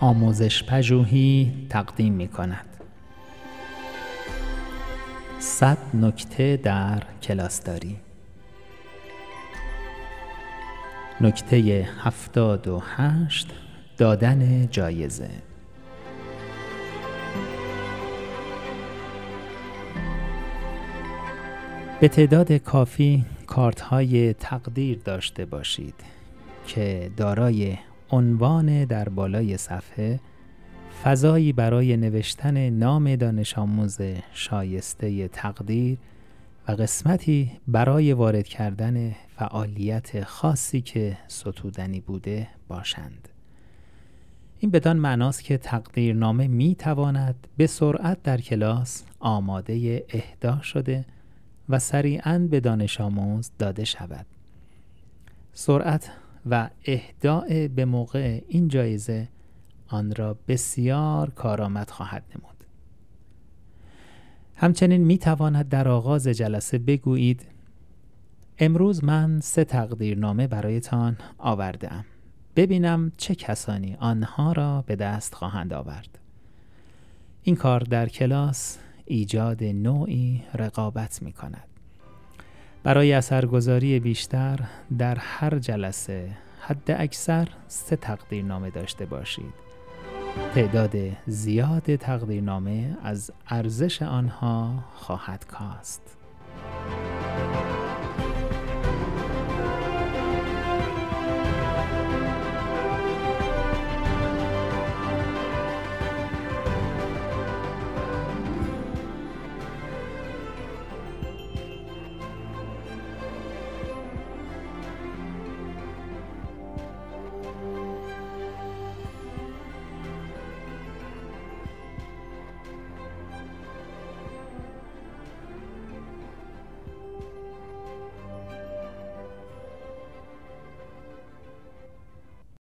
آموزش پژوهی تقدیم می کند. 100 نکته در کلاسداری. نکته 78، دادن جایزه. به تعداد کافی کارت‌های تقدیر داشته باشید که دارای عنوان در بالای صفحه، فضایی برای نوشتن نام دانش آموز شایسته تقدیر و قسمتی برای وارد کردن فعالیت خاصی که ستودنی بوده باشند. این بدان معناست که تقدیرنامه می تواند به سرعت در کلاس آماده اهدا شده و سریعاً به دانش آموز داده شود. سرعت و اهداء به موقع این جایزه آن را بسیار کارآمد خواهد نمود. همچنین می تواند در آغاز جلسه بگویید: امروز من 3 تقدیرنامه برایتان آورده‌ام. ببینم چه کسانی آنها را به دست خواهند آورد. این کار در کلاس ایجاد نوعی رقابت می کند. برای اثرگذاری بیشتر در هر جلسه حد اکثر 3 تقدیرنامه داشته باشید. تعداد زیاد تقدیرنامه از ارزش آنها خواهد کاست.